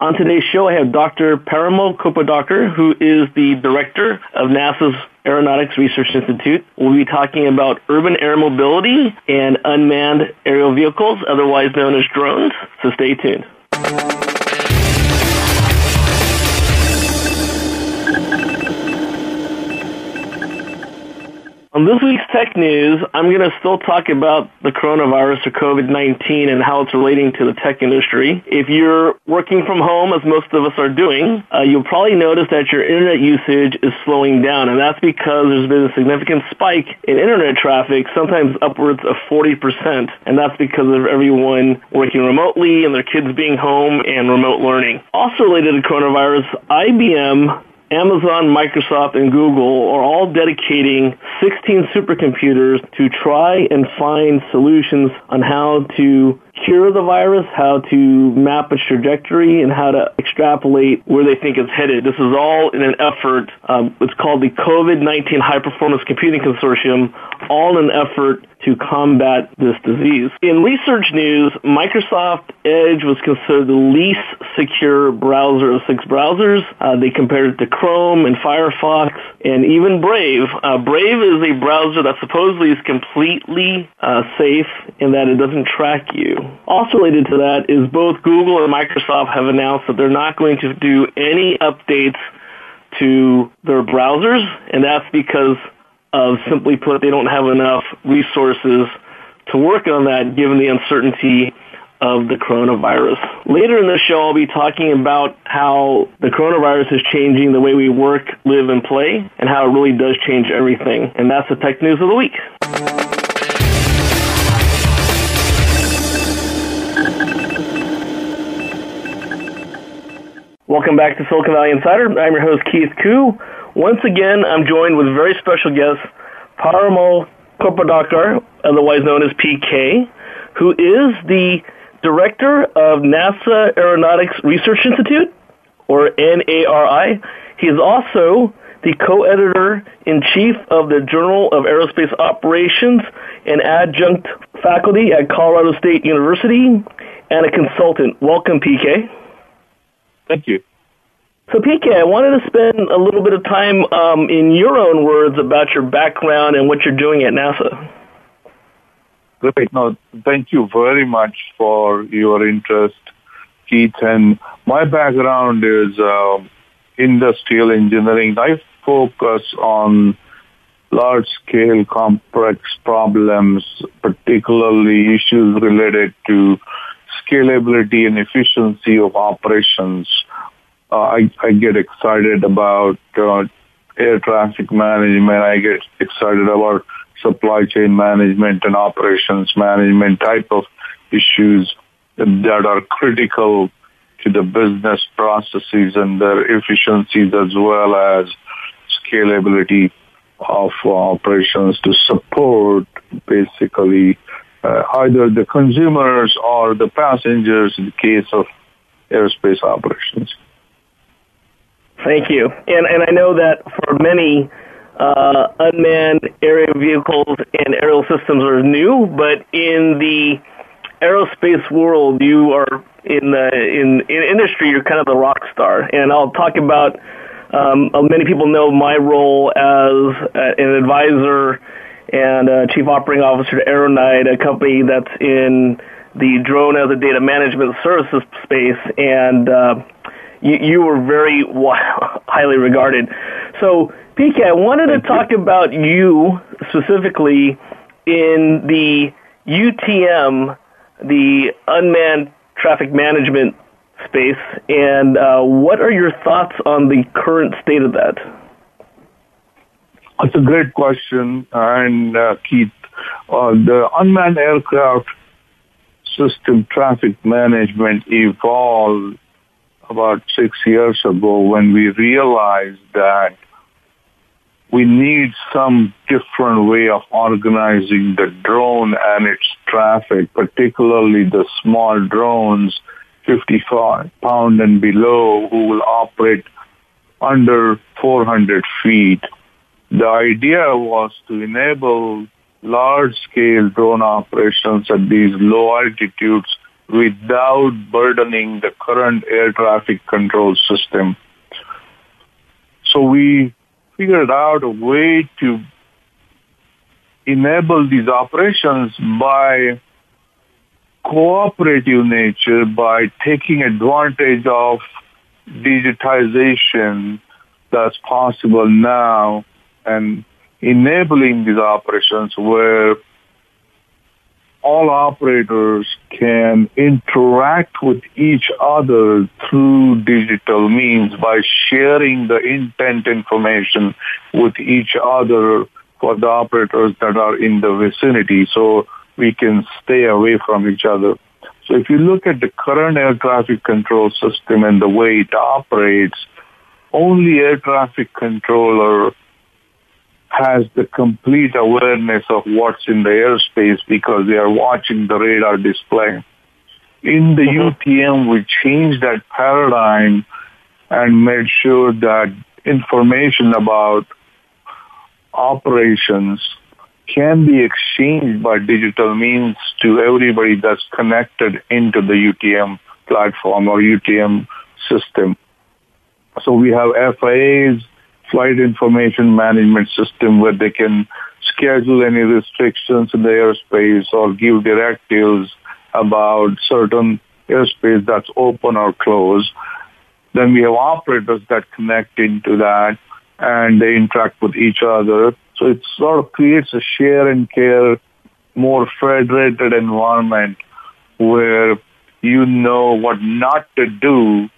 On today's show, I have Dr. Parimal Kopardekar, who is the director of NASA's Aeronautics Research Institute. We'll be talking about urban air mobility and unmanned aerial vehicles, otherwise known as drones. So stay tuned. On this week's tech news, I'm going to still talk about the coronavirus or COVID-19 and how it's relating to the tech industry. If you're working from home, as most of us are doing, you'll probably notice that your internet usage is slowing down, and that's because there's been a significant spike in internet traffic, sometimes upwards of 40%, and that's because of everyone working remotely and their kids being home and remote learning. Also related to coronavirus, IBM, Amazon, Microsoft, and Google are all dedicating 16 supercomputers to try and find solutions on how to cure the virus, how to map its trajectory, and how to extrapolate where they think it's headed. This is all in an effort. It's called the COVID-19 High Performance Computing Consortium, all in an effort to combat this disease. In research news, Microsoft Edge was considered the least secure browser of six browsers. They compared it to Chrome and Firefox and even Brave. Brave is a browser that supposedly is completely safe in that it doesn't track you. Also related to that is both Google and Microsoft have announced that they're not going to do any updates to their browsers, and that's because of, simply put, they don't have enough resources to work on that given the uncertainty of the coronavirus. Later in the show, I'll be talking about how the coronavirus is changing the way we work, live, and play, and how it really does change everything. And that's the tech news of the week. Welcome back to Silicon Valley Insider. I'm your host, Keith Koo. Once again, I'm joined with very special guest, Parimal Kopardekar, otherwise known as PK, who is the director of NASA Aeronautics Research Institute, or NARI. He is also the co-editor-in-chief of the Journal of Aerospace Operations and adjunct faculty at Colorado State University and a consultant. Welcome, PK. Thank you. So, PK, I wanted to spend a little bit of time in your own words about your background and what you're doing at NASA. Great. No, thank you very much for your interest, Keith. And my background is industrial engineering. I focus on large-scale complex problems, particularly issues related to scalability and efficiency of operations. I get excited about air traffic management. I get excited about supply chain management and operations management type of issues that are critical to the business processes and their efficiencies, as well as scalability of operations to support basically either the consumers or the passengers in the case of aerospace operations. Thank you. And I know that for many, unmanned aerial vehicles and aerial systems are new, but in the aerospace world, you are in industry, you're kind of the rock star. And I'll talk about, many people know my role as an advisor and chief operating officer to AeroNite, a company that's in the drone as a data management services space, and you were very highly regarded. So, PK, I wanted to talk about you specifically in the UTM, the unmanned traffic management space, and what are your thoughts on the current state of that? That's a great question, and Keith, the unmanned aircraft system traffic management evolved about 6 years ago when we realized that we need some different way of organizing the drone and its traffic, particularly the small drones, 50-pound and below, who will operate under 400 feet. The idea was to enable large-scale drone operations at these low altitudes without burdening the current air traffic control system. So we figured out a way to enable these operations by cooperative nature, by taking advantage of digitization that's possible now and enabling these operations where all operators can interact with each other through digital means by sharing the intent information with each other for the operators that are in the vicinity, so we can stay away from each other. So if you look at the current air traffic control system and the way it operates, only air traffic controller has the complete awareness of what's in the airspace because they are watching the radar display. In the UTM, we changed that paradigm and made sure that information about operations can be exchanged by digital means to everybody that's connected into the UTM platform or UTM system. So we have FAA's Flight Information Management System where they can schedule any restrictions in the airspace or give directives about certain airspace that's open or closed. Then we have operators that connect into that and they interact with each other. So it sort of creates a share and care, more federated environment where you know what not to do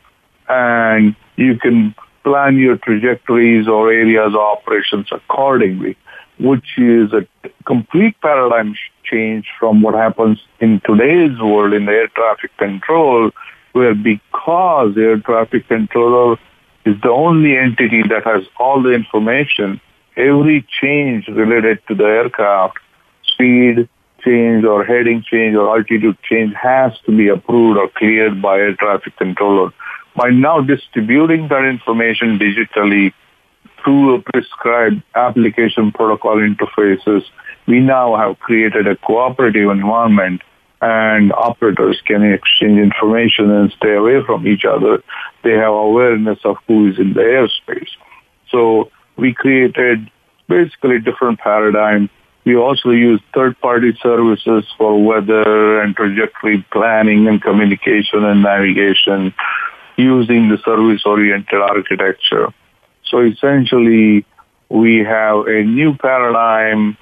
and you can plan your trajectories or areas of operations accordingly, which is a complete paradigm change from what happens in today's world in air traffic control, where because air traffic controller is the only entity that has all the information, every change related to the aircraft, speed change or heading change or altitude change has to be approved or cleared by air traffic controller. By now distributing that information digitally through a prescribed application protocol interfaces, we now have created a cooperative environment and operators can exchange information and stay away from each other. They have awareness of who is in the airspace. So we created basically a different paradigm. We also use third-party services for weather and trajectory planning and communication and navigation, using the service-oriented architecture. So essentially, we have a new paradigm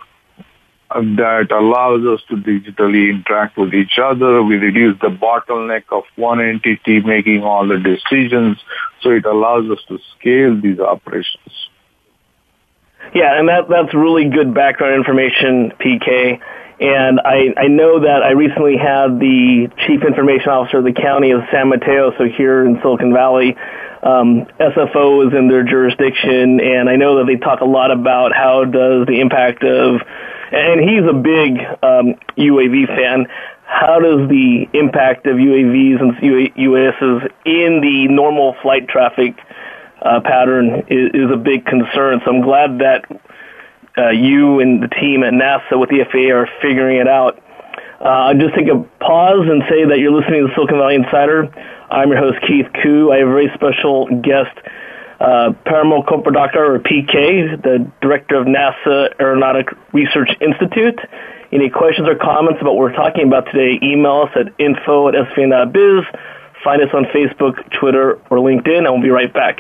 that allows us to digitally interact with each other. We reduce the bottleneck of one entity making all the decisions, so it allows us to scale these operations. Yeah, and that's really good background information, PK. And I know that I recently had the Chief Information Officer of the County of San Mateo, so here in Silicon Valley, SFO is in their jurisdiction, and I know that they talk a lot about how does the impact of, and he's a big UAV fan, how does the impact of UAVs and UASs in the normal flight traffic pattern is a big concern. So I'm glad that you and the team at NASA with the FAA are figuring it out. I'll just take a pause and say that you're listening to Silicon Valley Insider. I'm your host, Keith Koo. I have a very special guest, Parimal Kopardekar, or PK, the director of NASA Aeronautics Research Institute. Any questions or comments about what we're talking about today, email us at info@svn.biz. Find us on Facebook, Twitter, or LinkedIn, and we'll be right back.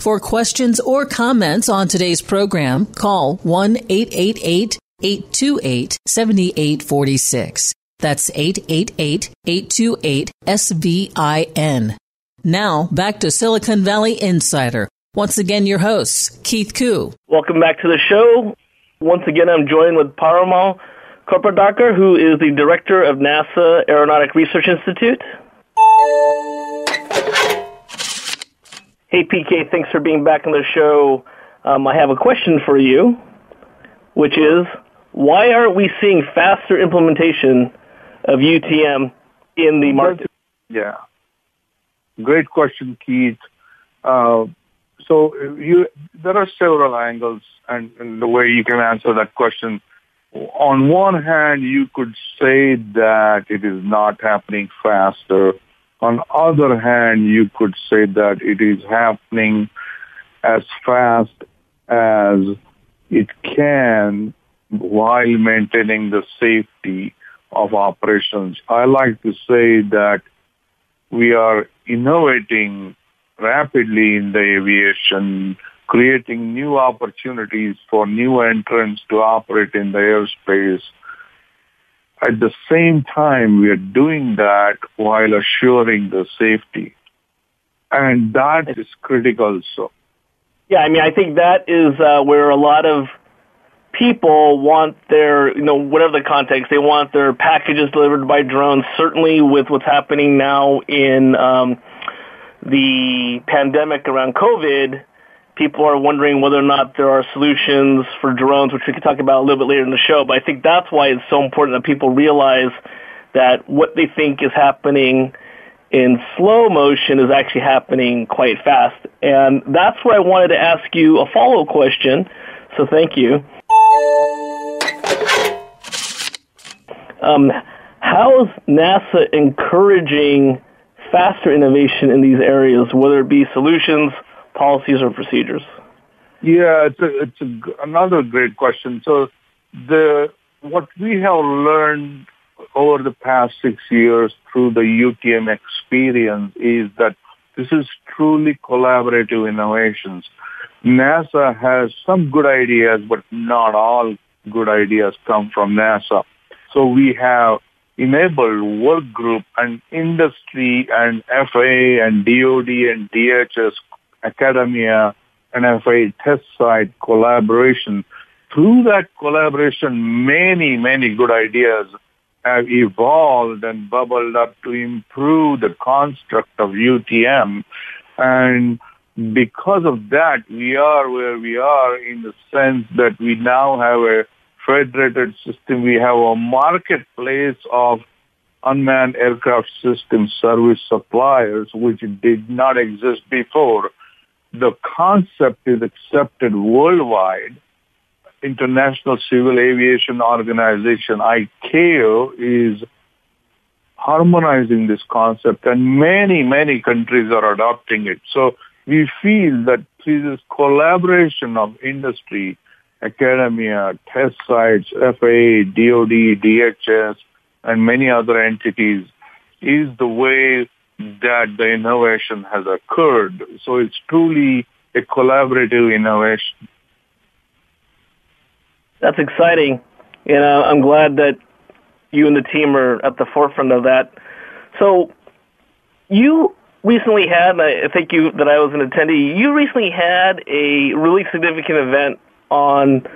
For questions or comments on today's program, call 1-888-828-7846. That's 888-828-SVIN. Now, back to Silicon Valley Insider. Once again, your hosts, Keith Koo. Welcome back to the show. Once again, I'm joined with Parimal Kopardekar, who is the director of NASA Aeronautics Research Institute. Hey, PK, thanks for being back on the show. I have a question for you, which is, why aren't we seeing faster implementation of UTM in the market? Yeah. Great question, Keith. There are several angles and the way you can answer that question. On one hand, you could say that it is not happening faster. On other hand, you could say that it is happening as fast as it can while maintaining the safety of operations. I like to say that we are innovating rapidly in the aviation, creating new opportunities for new entrants to operate in the airspace. At the same time, we are doing that while assuring the safety. And that is critical. So, yeah, I mean, I think that is where a lot of people want their, whatever the context, they want their packages delivered by drones. Certainly with what's happening now in the pandemic around COVID, people are wondering whether or not there are solutions for drones, which we could talk about a little bit later in the show. But I think that's why it's so important that people realize that what they think is happening in slow motion is actually happening quite fast. And that's where I wanted to ask you a follow-up question, so thank you. How is NASA encouraging faster innovation in these areas, whether it be solutions, policies, or procedures? Yeah, another great question. So what we have learned over the past 6 years through the UTM experience is that this is truly collaborative innovations. NASA has some good ideas, but not all good ideas come from NASA. So we have enabled work group and industry and FAA and DoD and DHS, academia, and FAA test site collaboration. Through that collaboration, many, many good ideas have evolved and bubbled up to improve the construct of UTM. And because of that, we are where we are in the sense that we now have a federated system. We have a marketplace of unmanned aircraft system service suppliers, which did not exist before. The concept is accepted worldwide. International Civil Aviation Organization, ICAO, is harmonizing this concept, and many, many countries are adopting it. So we feel that through this collaboration of industry, academia, test sites, FAA, DoD, DHS, and many other entities is the way that the innovation has occurred. So it's truly a collaborative innovation. That's exciting. And I'm glad that you and the team are at the forefront of that. So you recently had, I think you that I was an attendee, you recently had a really significant event on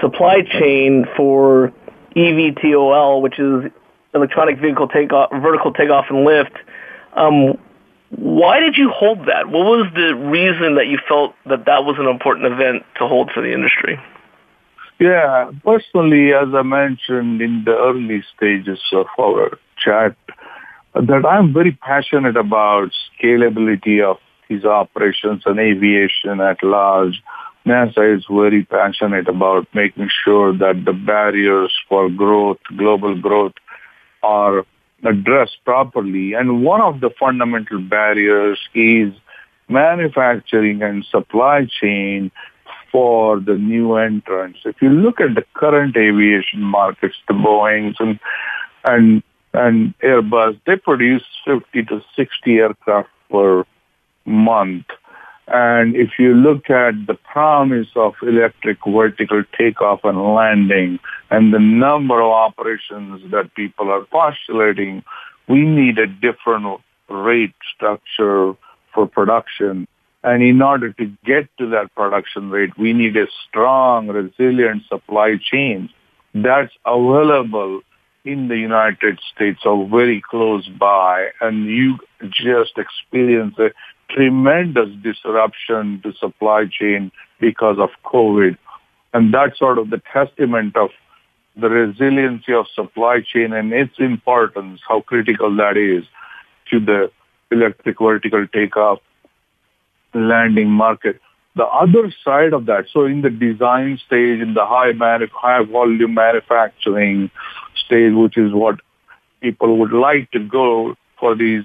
supply chain for eVTOL, which is electronic vehicle takeoff, vertical takeoff and lift. Why did you hold that? What was the reason that you felt that that was an important event to hold for the industry? Yeah, personally, as I mentioned in the early stages of our chat, that I'm very passionate about scalability of these operations and aviation at large. NASA is very passionate about making sure that the barriers for growth, global growth, are addressed properly. And one of the fundamental barriers is manufacturing and supply chain for the new entrants. If you look at the current aviation markets, the Boeings and Airbus, they produce 50 to 60 aircraft per month. And if you look at the promise of electric vertical takeoff and landing and the number of operations that people are postulating, we need a different rate structure for production. And in order to get to that production rate, we need a strong, resilient supply chain that's available in the United States or very close by. And you just experience a tremendous disruption to supply chain because of COVID. And that's sort of the testament of the resiliency of supply chain and its importance, how critical that is to the electric vertical takeoff landing market. The other side of that, so in the design stage, in the high volume manufacturing stage, which is what people would like to go for these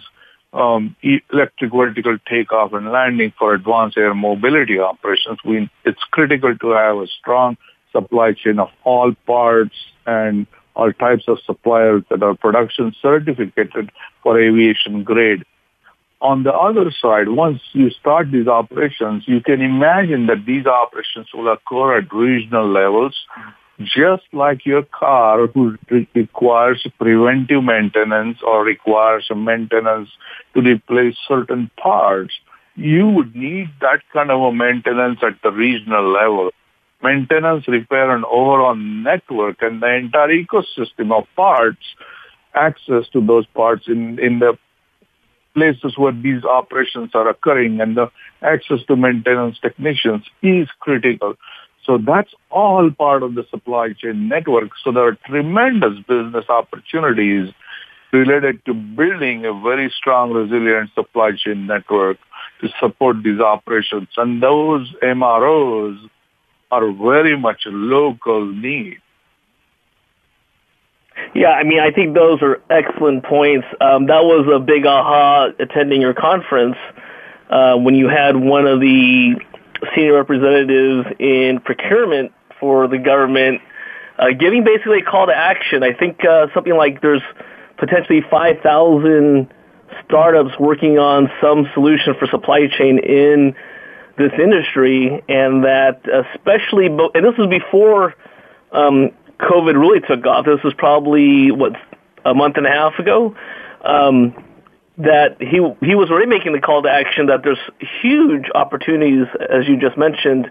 electric vertical takeoff and landing for advanced air mobility operations, it's critical to have a strong supply chain of all parts and all types of suppliers that are production certificated for aviation grade. On the other side, once you start these operations, you can imagine that these operations will occur at regional levels, just like your car, who requires preventive maintenance or requires maintenance to replace certain parts. You would need that kind of a maintenance at the regional level. Maintenance, repair, and overall network and the entire ecosystem of parts, access to those parts in the places where these operations are occurring, and the access to maintenance technicians is critical. So that's all part of the supply chain network. So there are tremendous business opportunities related to building a very strong, resilient supply chain network to support these operations. And those MROs are very much a local need. Yeah, I mean, I think those are excellent points. That was a big aha attending your conference when you had one of the senior representatives in procurement for the government giving basically a call to action. I think something like there's potentially 5,000 startups working on some solution for supply chain in this industry, and that especially, and this was before COVID really took off. This was probably, a month and a half ago, that he was already making the call to action that there's huge opportunities, as you just mentioned,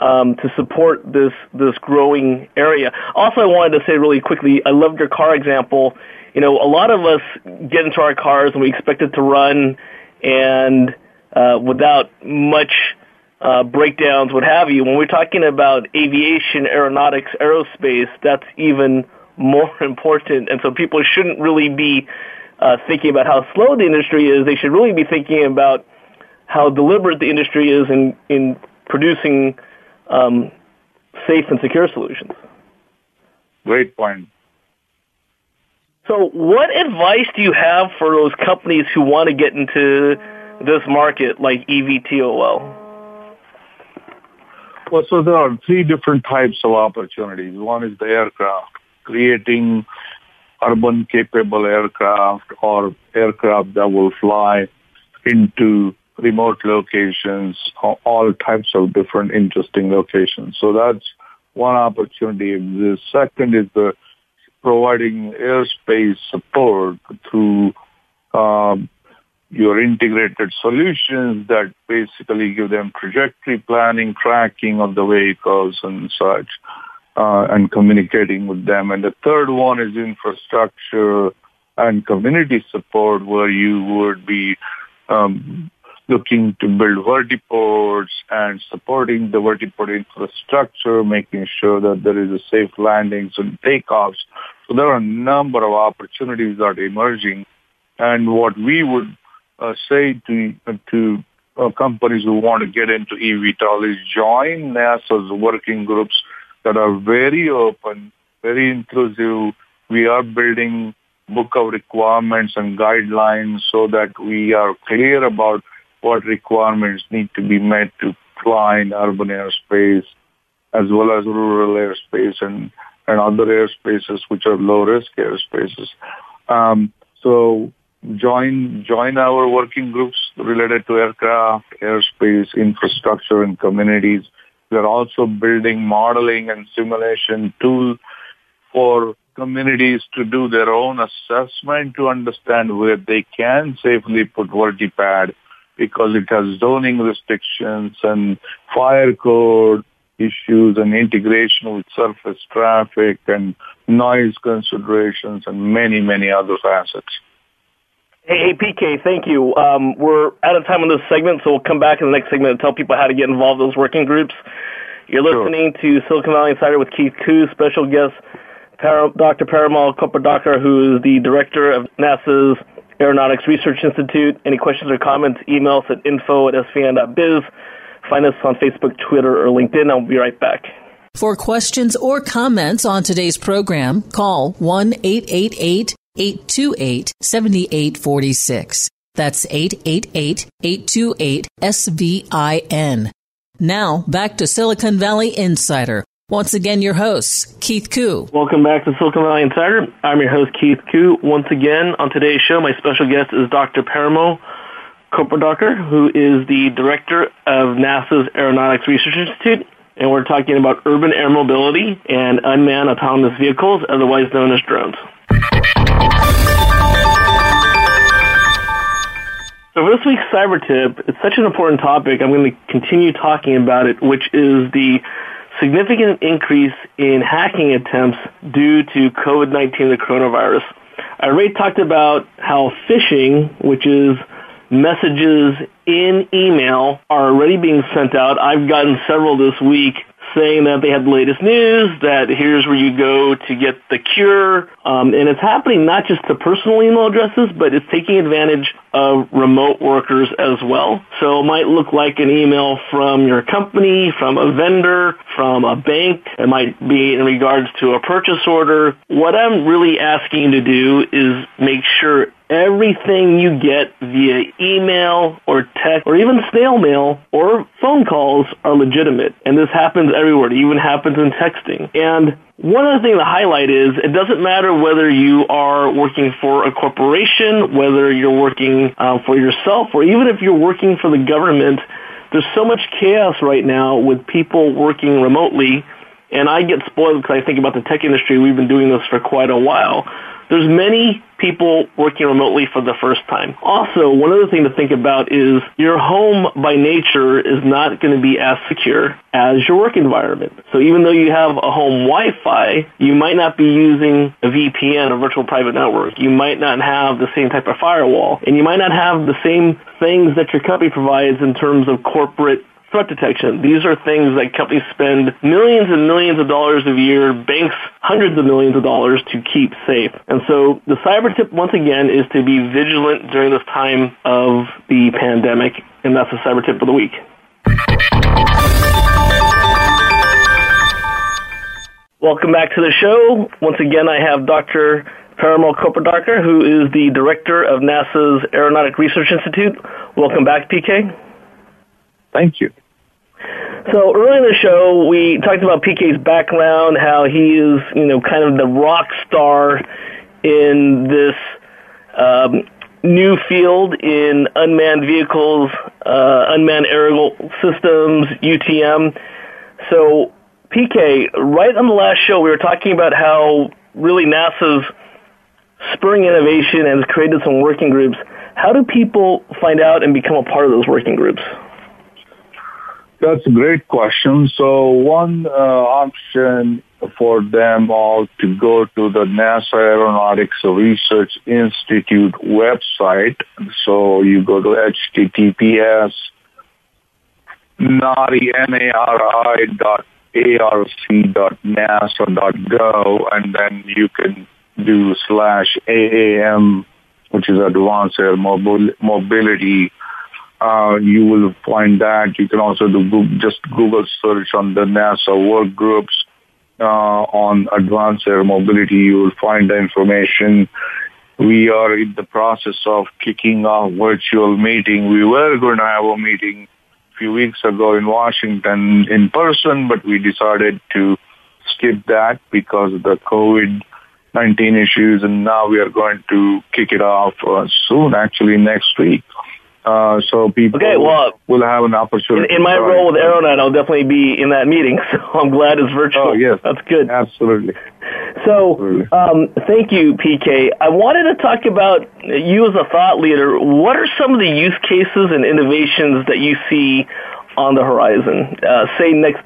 to support this growing area. Also, I wanted to say really quickly, I loved your car example. You know, a lot of us get into our cars and we expect it to run and without much breakdowns, what have you. When we're talking about aviation, aeronautics, aerospace, that's even more important. And so people shouldn't really be thinking about how slow the industry is. They should really be thinking about how deliberate the industry is in producing safe and secure solutions. Great point. So what advice do you have for those companies who want to get into this market like eVTOL? Well, so there are three different types of opportunities. One is the aircraft, creating urban-capable aircraft or aircraft that will fly into remote locations, all types of different interesting locations. So that's one opportunity. The second is the providing airspace support through your integrated solutions that basically give them trajectory planning, tracking of the vehicles and such, and communicating with them. And the third one is infrastructure and community support, where you would be looking to build vertiports and supporting the vertiport infrastructure, making sure that there is a safe landings and takeoffs. So there are a number of opportunities that are emerging. And what we would say to companies who want to get into eVTOL is join NASA's working groups that are very open, very inclusive. We are building book of requirements and guidelines so that we are clear about what requirements need to be met to fly in urban airspace as well as rural airspace and other airspaces which are low-risk airspaces. So join our working groups related to aircraft, airspace, infrastructure, and communities. We are also building modeling and simulation tools for communities to do their own assessment to understand where they can safely put VertiPad, because it has zoning restrictions and fire code issues and integration with surface traffic and noise considerations and many, many other facets. Hey, PK, thank you. We're out of time on this segment, so we'll come back in the next segment and tell people how to get involved in those working groups. You're listening to Silicon Valley Insider with Keith Koo, special guest Dr. Parimal Kopardekar, who is the director of NASA's Aeronautics Research Institute. Any questions or comments, email us at info@svn.biz. Find us on Facebook, Twitter, or LinkedIn. I'll be right back. For questions or comments on today's program, call 1-888-828-7846. That's 888-828-SVIN. Now, back to Silicon Valley Insider. Once again, your host, Keith Koo. Welcome back to Silicon Valley Insider. I'm your host, Keith Koo. Once again, on today's show, my special guest is Dr. Parimal Kopardekar, who is the director of NASA's Aeronautics Research Institute, and we're talking about urban air mobility and unmanned autonomous vehicles, otherwise known as drones. So for this week's cyber tip, it's such an important topic, I'm going to continue talking about it, which is the significant increase in hacking attempts due to COVID-19, the coronavirus. I already talked about how phishing, which is messages in email, are already being sent out. I've gotten several this week saying that they have the latest news, that here's where you go to get the cure. And it's happening not just to personal email addresses, but it's taking advantage of remote workers as well. So it might look like an email from your company, from a vendor, from a bank. It might be in regards to a purchase order. What I'm really asking you to do is make sure everything you get via email or text or even snail mail or phone calls are legitimate. And this happens everywhere. It even happens in texting. And one other thing to highlight is it doesn't matter whether you are working for a corporation, whether you're working for yourself, or even if you're working for the government. There's so much chaos right now with people working remotely. And I get spoiled because I think about the tech industry. We've been doing this for quite a while. There's many people working remotely for the first time. Also, one other thing to think about is your home by nature is not going to be as secure as your work environment. So even though you have a home Wi-Fi, you might not be using a VPN, a virtual private network. You might not have the same type of firewall, and you might not have the same things that your company provides in terms of corporate threat detection. These are things that companies spend millions and millions of dollars a year, banks hundreds of millions of dollars to keep safe. And so the cyber tip, once again, is to be vigilant during this time of the pandemic. And that's the cyber tip of the week. Welcome back to the show. Once again, I have Dr. Parimal Kopardekar, who is the director of NASA's Aeronautics Research Institute. Welcome back, PK. Thank you. So early in the show, we talked about PK's background, how he is, you know, kind of the rock star in this new field in unmanned vehicles, unmanned aerial systems, UTM. So PK, right on the last show, we were talking about how really NASA's spurring innovation and has created some working groups. How do people find out and become a part of those working groups? That's a great question. So one option for them all to go to the NASA Aeronautics Research Institute website. So you go to https://nari.arc.nasa.gov, and then you can do /AAM, which is Advanced Air Mobility. You will find that. You can also do just Google search on the NASA work groups on advanced air mobility. You will find the information. We are in the process of kicking off virtual meeting. We were going to have a meeting a few weeks ago in Washington in person, but we decided to skip that because of the COVID-19 issues, and now we are going to kick it off soon, actually next week. So people will have an opportunity. In my role with AeroNite, I'll definitely be in that meeting, so I'm glad it's virtual. Oh, yes. That's good. Absolutely. So thank you, PK. I wanted to talk about you as a thought leader. What are some of the use cases and innovations that you see on the horizon, say next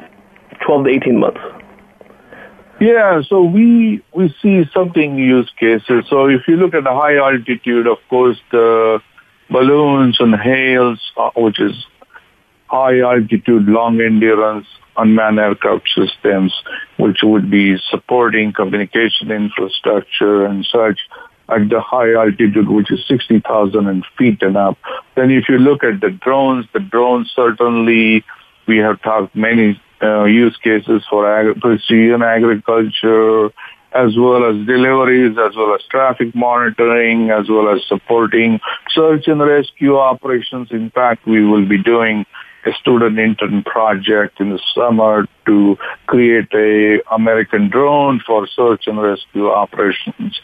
12 to 18 months? Yeah, so we see something use cases. So if you look at the high altitude, of course, the balloons and hails, which is high altitude, long endurance, unmanned aircraft systems, which would be supporting communication infrastructure and such at the high altitude, which is 60,000 feet and up. Then if you look at the drones certainly, we have talked many use cases for precision agriculture, as well as deliveries, as well as traffic monitoring, as well as supporting search and rescue operations. In fact, we will be doing a student intern project in the summer to create a American drone for search and rescue operations.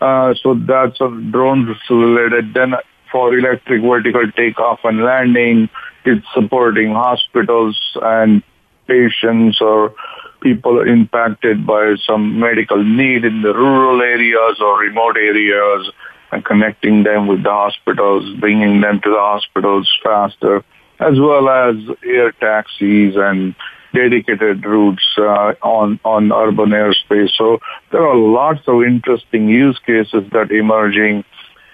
So that's a drone related. Then for electric vertical takeoff and landing, it's supporting hospitals and patients or people impacted by some medical need in the rural areas or remote areas, and connecting them with the hospitals, bringing them to the hospitals faster, as well as air taxis and dedicated routes on urban airspace. So there are lots of interesting use cases that emerging.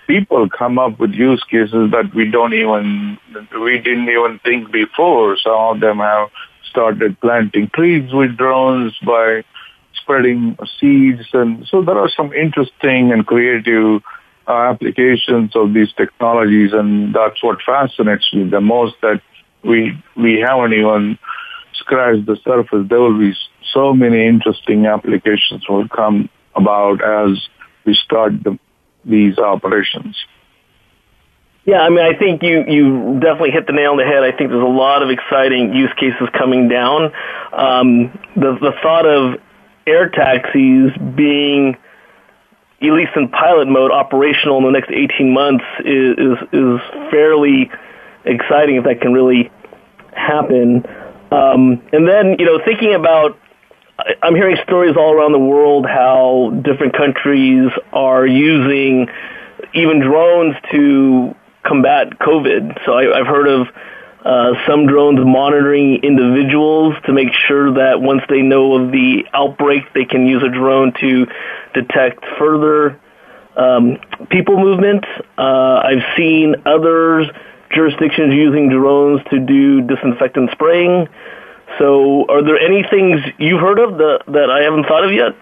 People come up with use cases that we didn't even think before. Some of them have started planting trees with drones by spreading seeds, and so there are some interesting and creative applications of these technologies, and that's what fascinates me the most, that we haven't even scratched the surface. There will be so many interesting applications will come about as we start these operations. Yeah, I mean, I think you definitely hit the nail on the head. I think there's a lot of exciting use cases coming down. The thought of air taxis being, at least in pilot mode, operational in the next 18 months is fairly exciting if that can really happen. And then, thinking about, I'm hearing stories all around the world how different countries are using even drones to combat COVID. So I've heard of some drones monitoring individuals to make sure that once they know of the outbreak, they can use a drone to detect further people movement. I've seen other jurisdictions using drones to do disinfectant spraying. So are there any things you've heard of that I haven't thought of yet?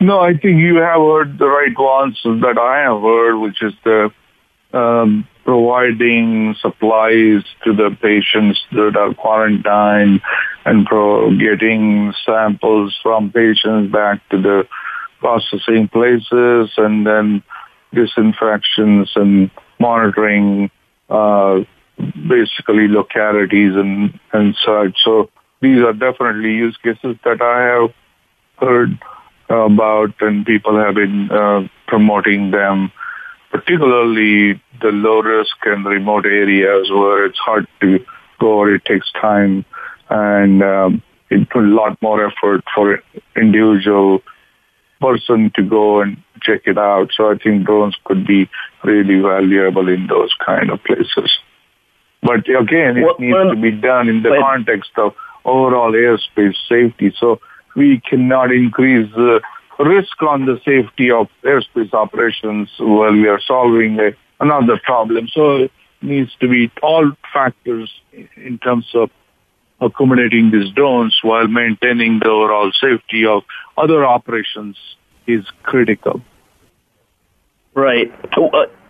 No, I think you have heard the right ones that I have heard, which is the providing supplies to the patients that are quarantined and getting samples from patients back to the processing places, and then disinfections and monitoring basically localities and such. So these are definitely use cases that I have heard about, and people have been promoting them, particularly the low risk and remote areas where it's hard to go or it takes time, and it took a lot more effort for an individual person to go and check it out. So I think drones could be really valuable in those kind of places. But again, it needs to be done in the context of overall airspace safety. So we cannot increase the risk on the safety of airspace operations while we are solving another problem. So it needs to be all factors in terms of accommodating these drones while maintaining the overall safety of other operations is critical. Right.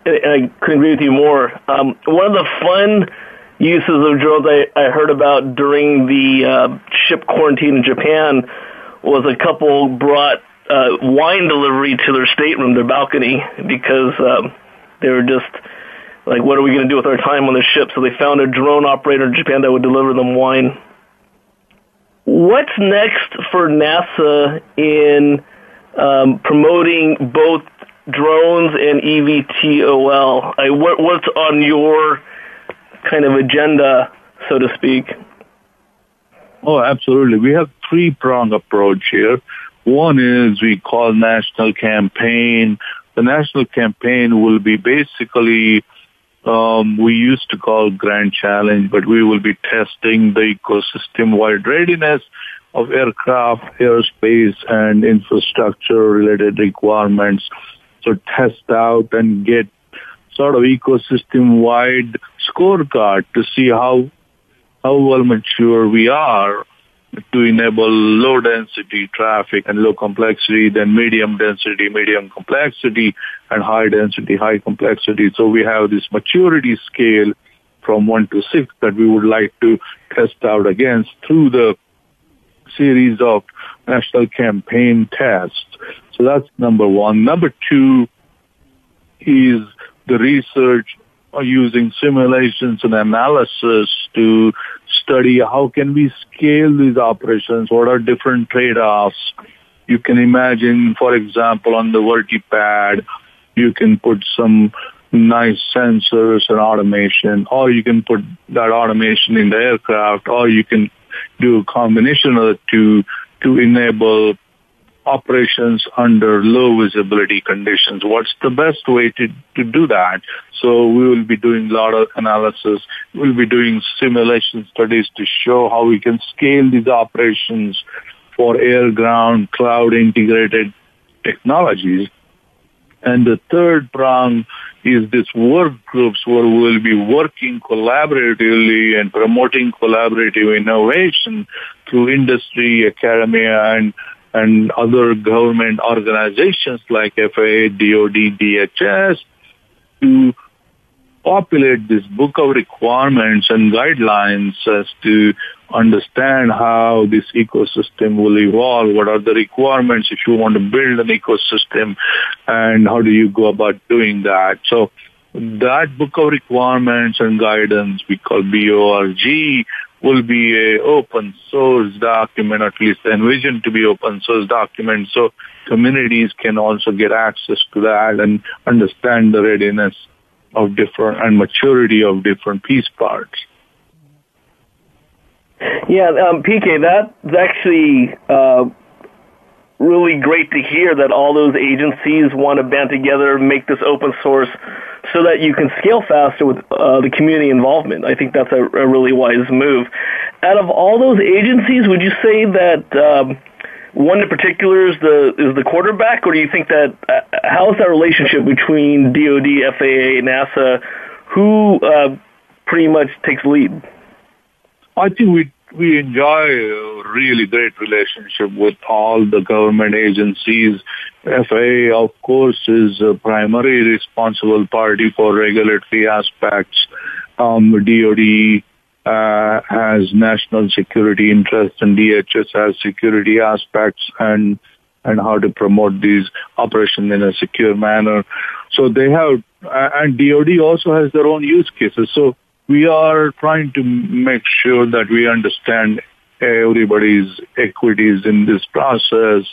I couldn't agree with you more. One of the fun uses of drones I heard about during the ship quarantine in Japan was a couple brought wine delivery to their stateroom, their balcony, because they were just like, what are we going to do with our time on the ship? So they found a drone operator in Japan that would deliver them wine. What's next for NASA in promoting both drones and eVTOL? What's on your kind of agenda, so to speak? Oh, absolutely. We have three-pronged approach here. One is we call national campaign. The national campaign will be basically, we used to call Grand Challenge, but we will be testing the ecosystem-wide readiness of aircraft, airspace, and infrastructure-related requirements to test out and get sort of ecosystem-wide scorecard to see how well mature we are to enable low-density traffic and low-complexity, then medium-density, medium-complexity, and high-density, high-complexity. So we have this maturity scale from 1 to 6 that we would like to test out against through the series of national campaign tests. So that's number one. Number two is the research using simulations and analysis to study how can we scale these operations, what are different trade-offs. You can imagine, for example, on the VertiPad, you can put some nice sensors and automation, or you can put that automation in the aircraft, or you can do a combination of the two to enable operations under low visibility conditions. What's the best way to do that? So we will be doing a lot of analysis. We'll be doing simulation studies to show how we can scale these operations for air, ground, cloud integrated technologies. And the third prong is this work groups where we'll be working collaboratively and promoting collaborative innovation through industry, academia, and other government organizations like FAA, DoD, DHS to populate this book of requirements and guidelines as to understand how this ecosystem will evolve, what are the requirements if you want to build an ecosystem, and how do you go about doing that. So that book of requirements and guidance, we call BORG, will be an open source document, at least envisioned to be open source document, so communities can also get access to that and understand the readiness of different and maturity of different piece parts. Yeah, PK, that's actually really great to hear that all those agencies want to band together, make this open source so that you can scale faster with the community involvement. I think that's a really wise move. Out of all those agencies, would you say that one in particular is the quarterback, or do you think that how is that relationship between DoD, FAA, NASA? Who pretty much takes lead? I think we enjoy a really great relationship with all the government agencies. FAA, of course, is a primary responsible party for regulatory aspects. DoD has national security interests, and DHS has security aspects and how to promote these operations in a secure manner. So they have, and DoD also has their own use cases. So we are trying to make sure that we understand everybody's equities in this process.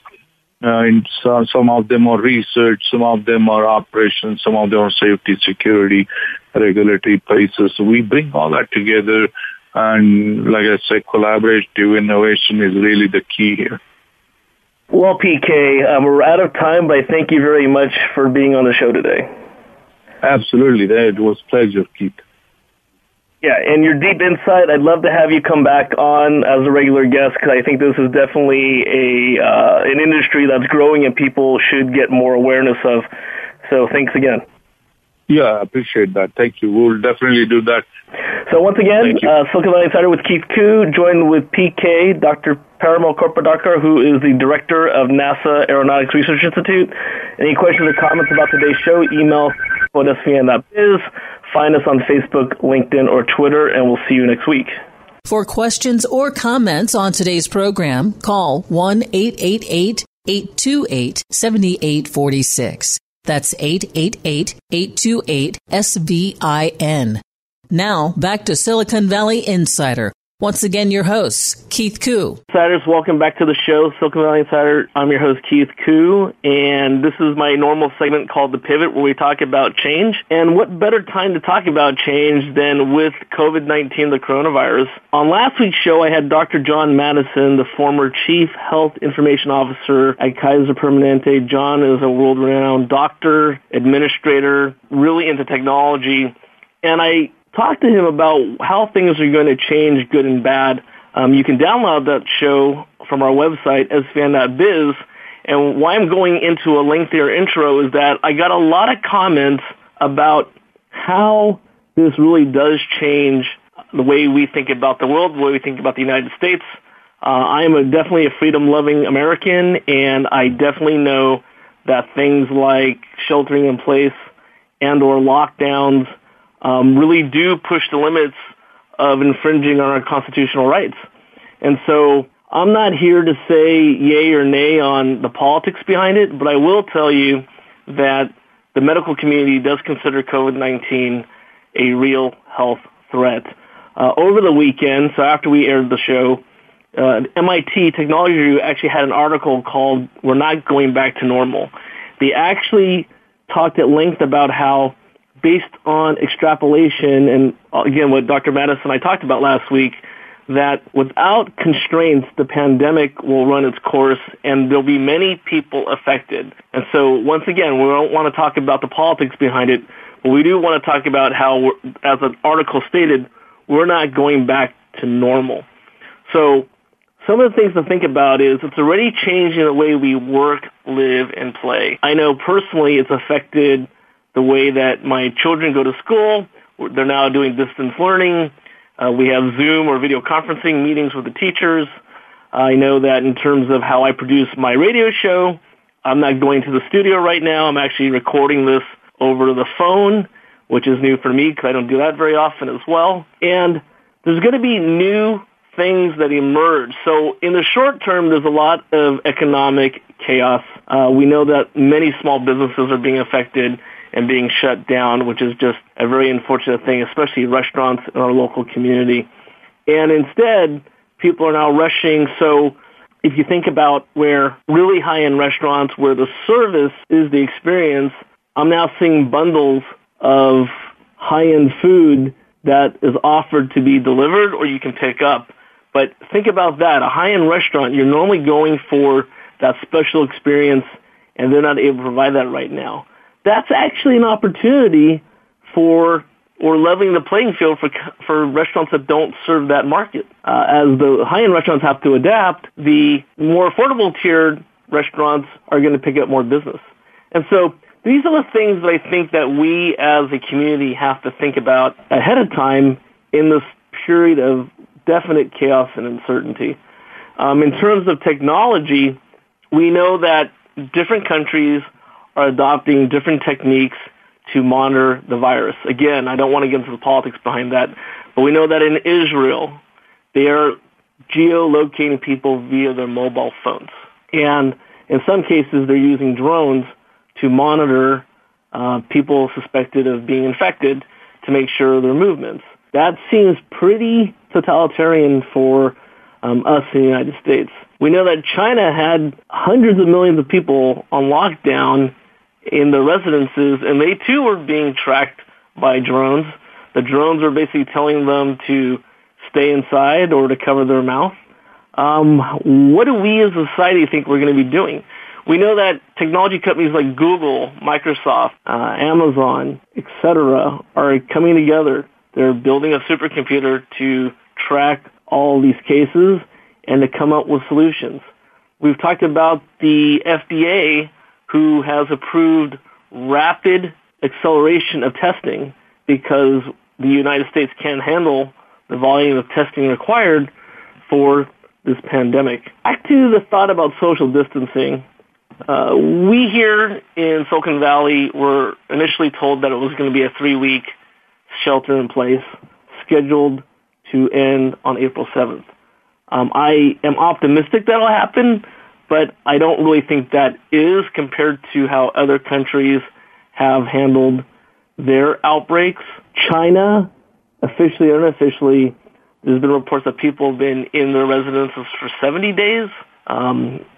And some of them are research, some of them are operations, some of them are safety, security, regulatory places. So we bring all that together. And like I said, collaborative innovation is really the key here. Well, PK, we're out of time, but I thank you very much for being on the show today. Absolutely. It was a pleasure, Keith. Yeah, and your deep insight, I'd love to have you come back on as a regular guest, because I think this is definitely an industry that's growing and people should get more awareness of. So thanks again. Yeah, I appreciate that. Thank you. We'll definitely do that. So once again, Silicon Valley Insider with Keith Koo, joined with PK, Dr. Parimal Kopardekar, who is the director of NASA Aeronautics Research Institute. Any questions or comments about today's show, email photosfn.biz. Find us on Facebook, LinkedIn, or Twitter, and we'll see you next week. For questions or comments on today's program, call 1-888-828-7846. That's 888-828-SVIN. Now, back to Silicon Valley Insider. Once again, your hosts, Keith Koo. Insiders, welcome back to the show, Silicon Valley Insider. I'm your host, Keith Koo, and this is my normal segment called The Pivot, where we talk about change. And what better time to talk about change than with COVID-19, the coronavirus? On last week's show, I had Dr. John Madison, the former Chief Health Information Officer at Kaiser Permanente. John is a world-renowned doctor, administrator, really into technology, and I talk to him about how things are going to change, good and bad. You can download that show from our website, sfan.biz. And why I'm going into a lengthier intro is that I got a lot of comments about how this really does change the way we think about the world, the way we think about the United States. I am definitely a freedom-loving American, and I definitely know that things like sheltering in place and or lockdowns really do push the limits of infringing on our constitutional rights. And so I'm not here to say yay or nay on the politics behind it, but I will tell you that the medical community does consider COVID-19 a real health threat. Over the weekend, so after we aired the show, MIT Technology Review actually had an article called We're Not Going Back to Normal. They actually talked at length about how, based on extrapolation and, again, what Dr. Madison and I talked about last week, that without constraints, the pandemic will run its course and there'll be many people affected. And so, once again, we don't want to talk about the politics behind it, but we do want to talk about how, as an article stated, we're not going back to normal. So, some of the things to think about is it's already changing the way we work, live, and play. I know personally it's affected the way that my children go to school. They're now doing distance learning. We have Zoom or video conferencing meetings with the teachers. I know that in terms of how I produce my radio show, I'm not going to the studio right now. I'm actually recording this over the phone, which is new for me because I don't do that very often as well. And there's going to be new things that emerge. So in the short term, there's a lot of economic chaos. We know that many small businesses are being affected and being shut down, which is just a very unfortunate thing, especially restaurants in our local community. And instead, people are now rushing. So if you think about where really high-end restaurants, where the service is the experience, I'm now seeing bundles of high-end food that is offered to be delivered or you can pick up. But think about that. A high-end restaurant, you're normally going for that special experience, and they're not able to provide that right now. That's actually an opportunity for, or leveling the playing field for restaurants that don't serve that market. As the high-end restaurants have to adapt, the more affordable tiered restaurants are going to pick up more business. And so these are the things that I think that we as a community have to think about ahead of time in this period of definite chaos and uncertainty. In terms of technology, we know that different countries are adopting different techniques to monitor the virus. Again, I don't want to get into the politics behind that, but we know that in Israel, they are geolocating people via their mobile phones. And in some cases, they're using drones to monitor people suspected of being infected to make sure their movements. That seems pretty totalitarian for us in the United States. We know that China had hundreds of millions of people on lockdown in their residences, and they too were being tracked by drones. The drones were basically telling them to stay inside or to cover their mouth. What do we as a society think we're going to be doing? We know that technology companies like Google, Microsoft, Amazon, etc. are coming together. They're building a supercomputer to track all these cases and to come up with solutions. We've talked about the FDA, who has approved rapid acceleration of testing because the United States can't handle the volume of testing required for this pandemic. Back to the thought about social distancing. We here in Silicon Valley were initially told that it was going to be a 3-week shelter in place scheduled to end on April 7th. I am optimistic that'll happen, but I don't really think that is compared to how other countries have handled their outbreaks. China, officially or unofficially, there's been reports that people have been in their residences for 70 days.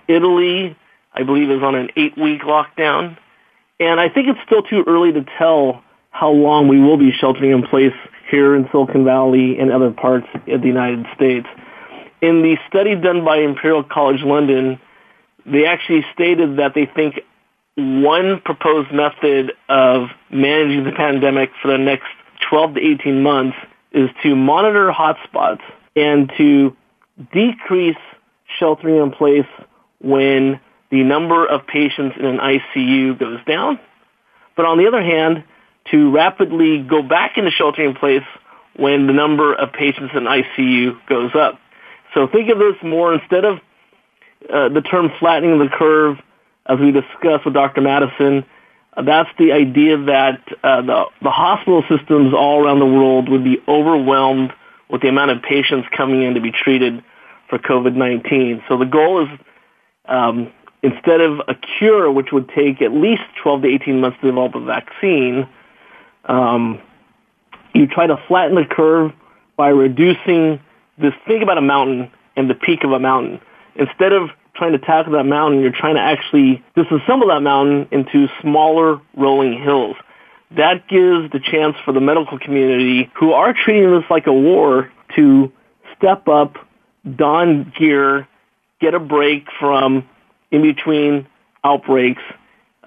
Italy, I believe, is on an 8-week lockdown. And I think it's still too early to tell how long we will be sheltering in place here in Silicon Valley and other parts of the United States. In the study done by Imperial College London, they actually stated that they think one proposed method of managing the pandemic for the next 12 to 18 months is to monitor hotspots and to decrease sheltering in place when the number of patients in an ICU goes down. But on the other hand, to rapidly go back into sheltering in place when the number of patients in ICU goes up. So think of this more instead of the term flattening the curve, as we discussed with Dr. Madison, that's the idea that the hospital systems all around the world would be overwhelmed with the amount of patients coming in to be treated for COVID-19. So the goal is, instead of a cure, which would take at least 12 to 18 months to develop a vaccine, you try to flatten the curve by reducing this. Think about a mountain and the peak of a mountain. Instead of trying to tackle that mountain, you're trying to actually disassemble that mountain into smaller rolling hills. That gives the chance for the medical community, who are treating this like a war, to step up, don gear, get a break from in-between outbreaks,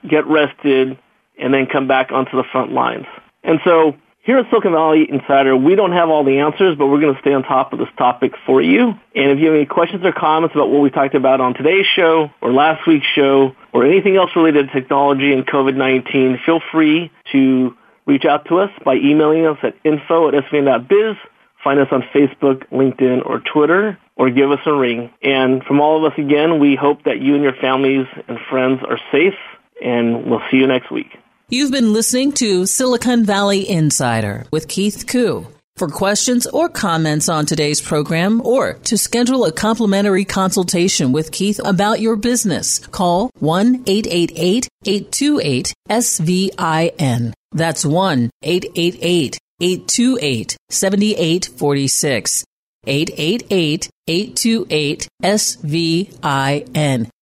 get rested, and then come back onto the front lines. And so here at Silicon Valley Insider, we don't have all the answers, but we're going to stay on top of this topic for you. And if you have any questions or comments about what we talked about on today's show or last week's show or anything else related to technology and COVID-19, feel free to reach out to us by emailing us at info@svn.biz. Find us on Facebook, LinkedIn, or Twitter, or give us a ring. And from all of us again, we hope that you and your families and friends are safe, and we'll see you next week. You've been listening to Silicon Valley Insider with Keith Koo. For questions or comments on today's program or to schedule a complimentary consultation with Keith about your business, call 1-888-828-SVIN. That's 1-888-828-7846. 888-828-SVIN.